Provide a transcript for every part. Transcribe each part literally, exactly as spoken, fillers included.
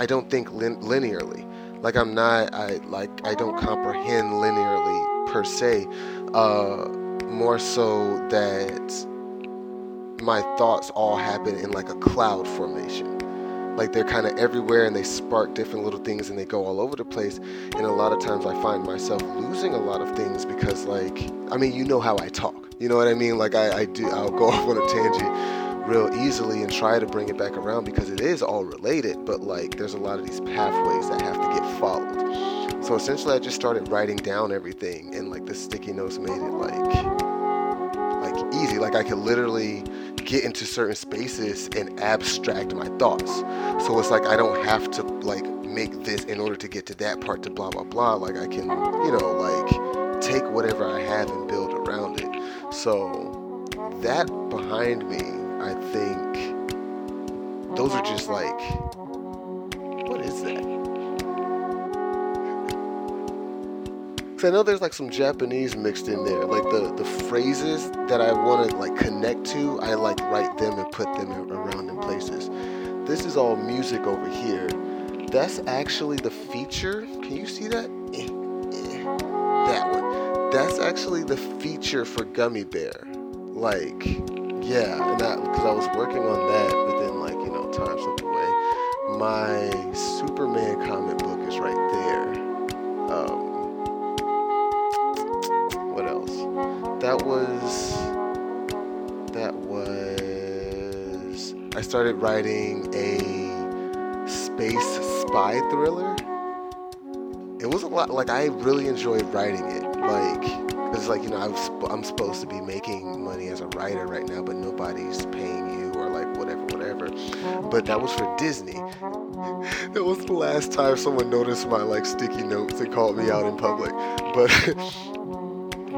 I don't think lin- linearly. Like I'm not, I like I don't comprehend linearly per se. Uh, more so that my thoughts all happen in like a cloud formation. Like they're kind of everywhere and they spark different little things and they go all over the place. And a lot of times I find myself losing a lot of things because like, I mean, you know how I talk, you know what I mean? Like I, I do, I'll go off on a tangent real easily and try to bring it back around because it is all related, but like there's a lot of these pathways that have to get followed. So essentially I just started writing down everything and like the sticky notes made it like, like easy. Like I could literally get into certain spaces and abstract my thoughts. So it's like I don't have to like make this in order to get to that part to blah blah blah. Like I can, you know, like take whatever I have and build around it. So that behind me, I think those are just like, what is that? I know there's like some Japanese mixed in there. Like the, the phrases that I want to like connect to, I like write them and put them around in places. This is all music over here. That's actually the feature. Can you see that? Eh, eh, that one. That's actually the feature for Gummy Bear. Like, yeah, and that because I was working on that, but then like you know time slipped away. My Superman comic book is right there. Um. What else? That was, that was, I started writing a space spy thriller. It was a lot, like I really enjoyed writing it. Like, it's like, you know, I'm, sp- I'm supposed to be making money as a writer right now, but nobody's paying you or like whatever, whatever. But that was for Disney. That was the last time someone noticed my like sticky notes and called me out in public. But...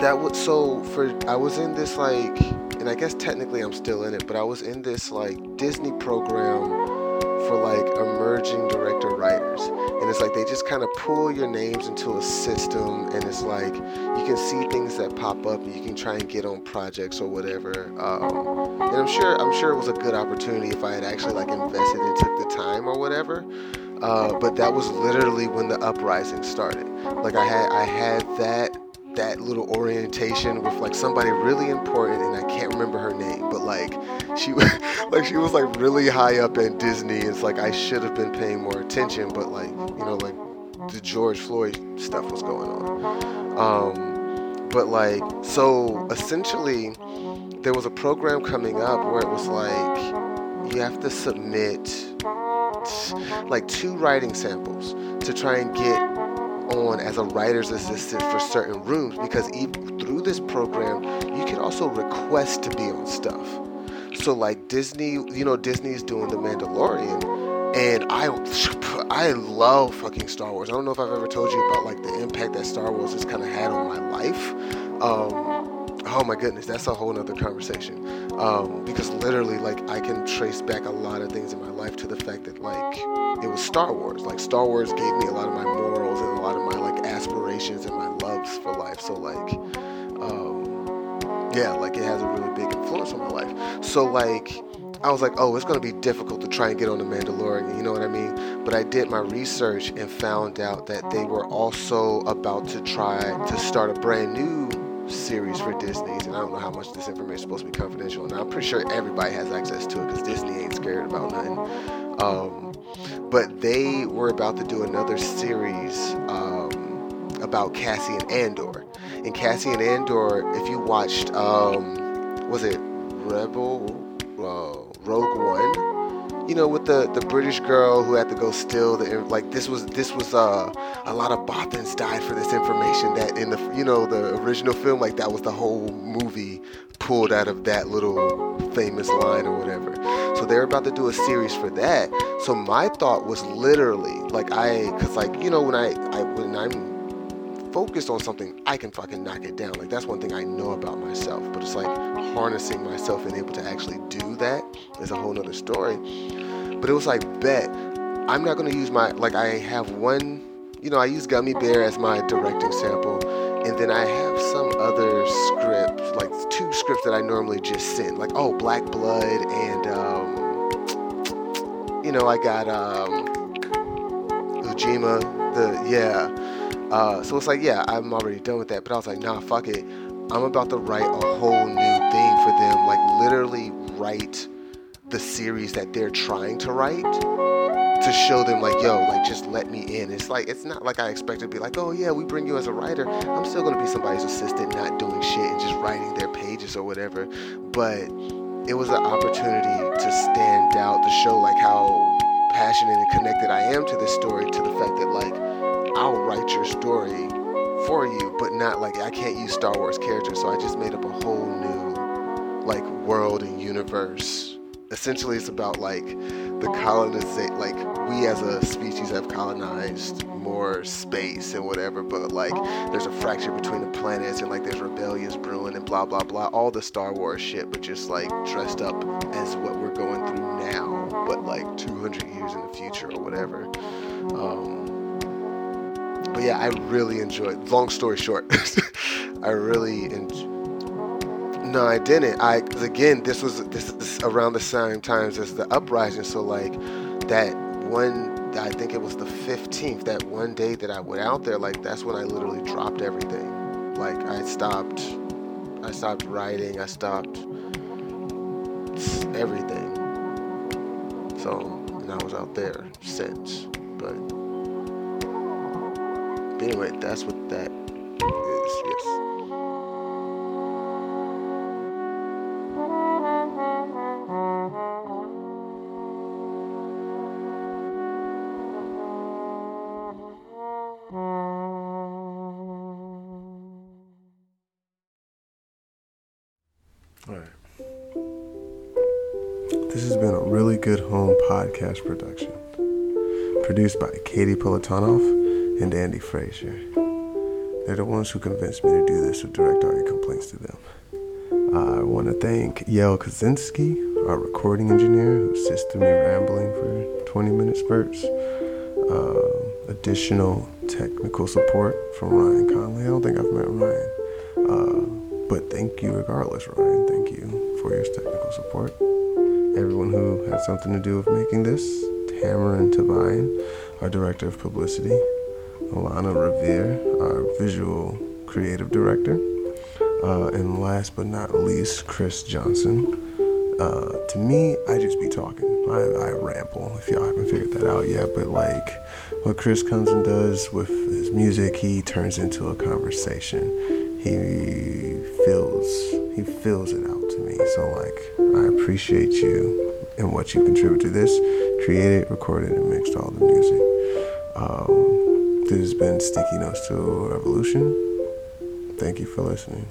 That was so for I was in this like, and I guess technically I'm still in it, but I was in this like Disney program for like emerging director writers, and it's like they just kind of pull your names into a system, and it's like you can see things that pop up, and you can try and get on projects or whatever. Um, and I'm sure I'm sure it was a good opportunity if I had actually like invested and took the time or whatever. Uh, but that was literally when the uprising started. Like I had I had that. that little orientation with like somebody really important, and I can't remember her name, but like she was like she was like really high up at Disney. It's like I should have been paying more attention, but like you know like the George Floyd stuff was going on. Um but like so essentially there was a program coming up where it was like you have to submit t- like two writing samples to try and get on as a writer's assistant for certain rooms, because even through this program you can also request to be on stuff. So like Disney, you know, Disney's doing The Mandalorian, and I I love fucking Star Wars. I don't know if I've ever told you about like the impact that Star Wars has kind of had on my life. Um, oh my goodness, that's a whole nother conversation. Um, because literally like I can trace back a lot of things in my life to the fact that like it was Star Wars. Like Star Wars gave me a lot of my morals and a lot of my like aspirations and my loves for life. So like, um, yeah, like it has a really big influence on my life. So like, I was like, oh, it's going to be difficult to try and get on The Mandalorian, you know what I mean? But I did my research and found out that they were also about to try to start a brand new series for Disney's, and I don't know how much this information is supposed to be confidential, and I'm pretty sure everybody has access to it because Disney ain't scared about nothing. Um, but they were about to do another series um, about Cassian Andor, and Cassian Andor, if you watched, um, was it Rebel uh, Rogue One? You know, with the, the British girl who had to go steal the, like, this was, this was, uh, a lot of Bothans died for this information that in the, you know, the original film, like, that was the whole movie pulled out of that little famous line or whatever. So they're about to do a series for that. So my thought was literally, like, I, cause, like, you know, when I, I when I'm focused on something, I can fucking knock it down. Like, that's one thing I know about myself, but it's like harnessing myself and able to actually do that is a whole nother story. But it was like, bet, I'm not going to use my, like I have one, you know, I use Gummy Bear as my directing sample, and then I have some other script, like two scripts that I normally just send, like, oh, Black Blood, and, um, you know, I got, um, Ujima, the yeah. Uh, so it's like, yeah, I'm already done with that. But I was like, nah, fuck it. I'm about to write a whole new thing for them. Like, literally write the series that they're trying to write to show them, like, yo, like, just let me in. It's like, it's not like I expected to be like, oh, yeah, we bring you as a writer. I'm still going to be somebody's assistant, not doing shit and just writing their pages or whatever. But it was an opportunity to stand out, to show, like, how passionate and connected I am to this story, to the fact that, like, I'll write your story for you, but not, like, I can't use Star Wars characters, so I just made up a whole new, like, world and universe. Essentially, it's about, like, the colonization, like, we as a species have colonized more space and whatever, but, like, there's a fracture between the planets, and, like, there's rebellions brewing and blah, blah, blah, all the Star Wars shit, but just, like, dressed up as what we're going through now, but, like, two hundred years in the future or whatever. Um, but, yeah, I really enjoyed, long story short, I really enjoyed. No, I didn't. I cause again, this was this, this around the same times as the uprising. So like that one, I think it was the fifteenth. That one day that I went out there, like that's when I literally dropped everything. Like I stopped, I stopped writing. I stopped everything. So and I was out there since. But, but anyway, that's what that is. Yes. Good Home Podcast production, produced by Katie Politonoff and Andy Fraser. They're the ones who convinced me to do this, so direct all your complaints to them. I want to thank Yael Kaczynski, our recording engineer, who assists me rambling for twenty minute spurts. Uh, additional technical support from Ryan Conley. I don't think I've met Ryan, uh, but thank you regardless, Ryan. Thank you for your technical support. Everyone who had something to do with making this, Tamarin Tavine, our director of publicity, Alana Revere, our visual creative director, uh, and last but not least, Chris Johnson. Uh, to me, I just be talking. I, I ramble, if y'all haven't figured that out yet, but like what Chris comes and does with his music, he turns into a conversation. He fills, he fills it out to me, so like, I appreciate you and what you contribute to this. Created, recorded, and mixed all the music. Um, this has been Sticky Notes to Revolution. Thank you for listening.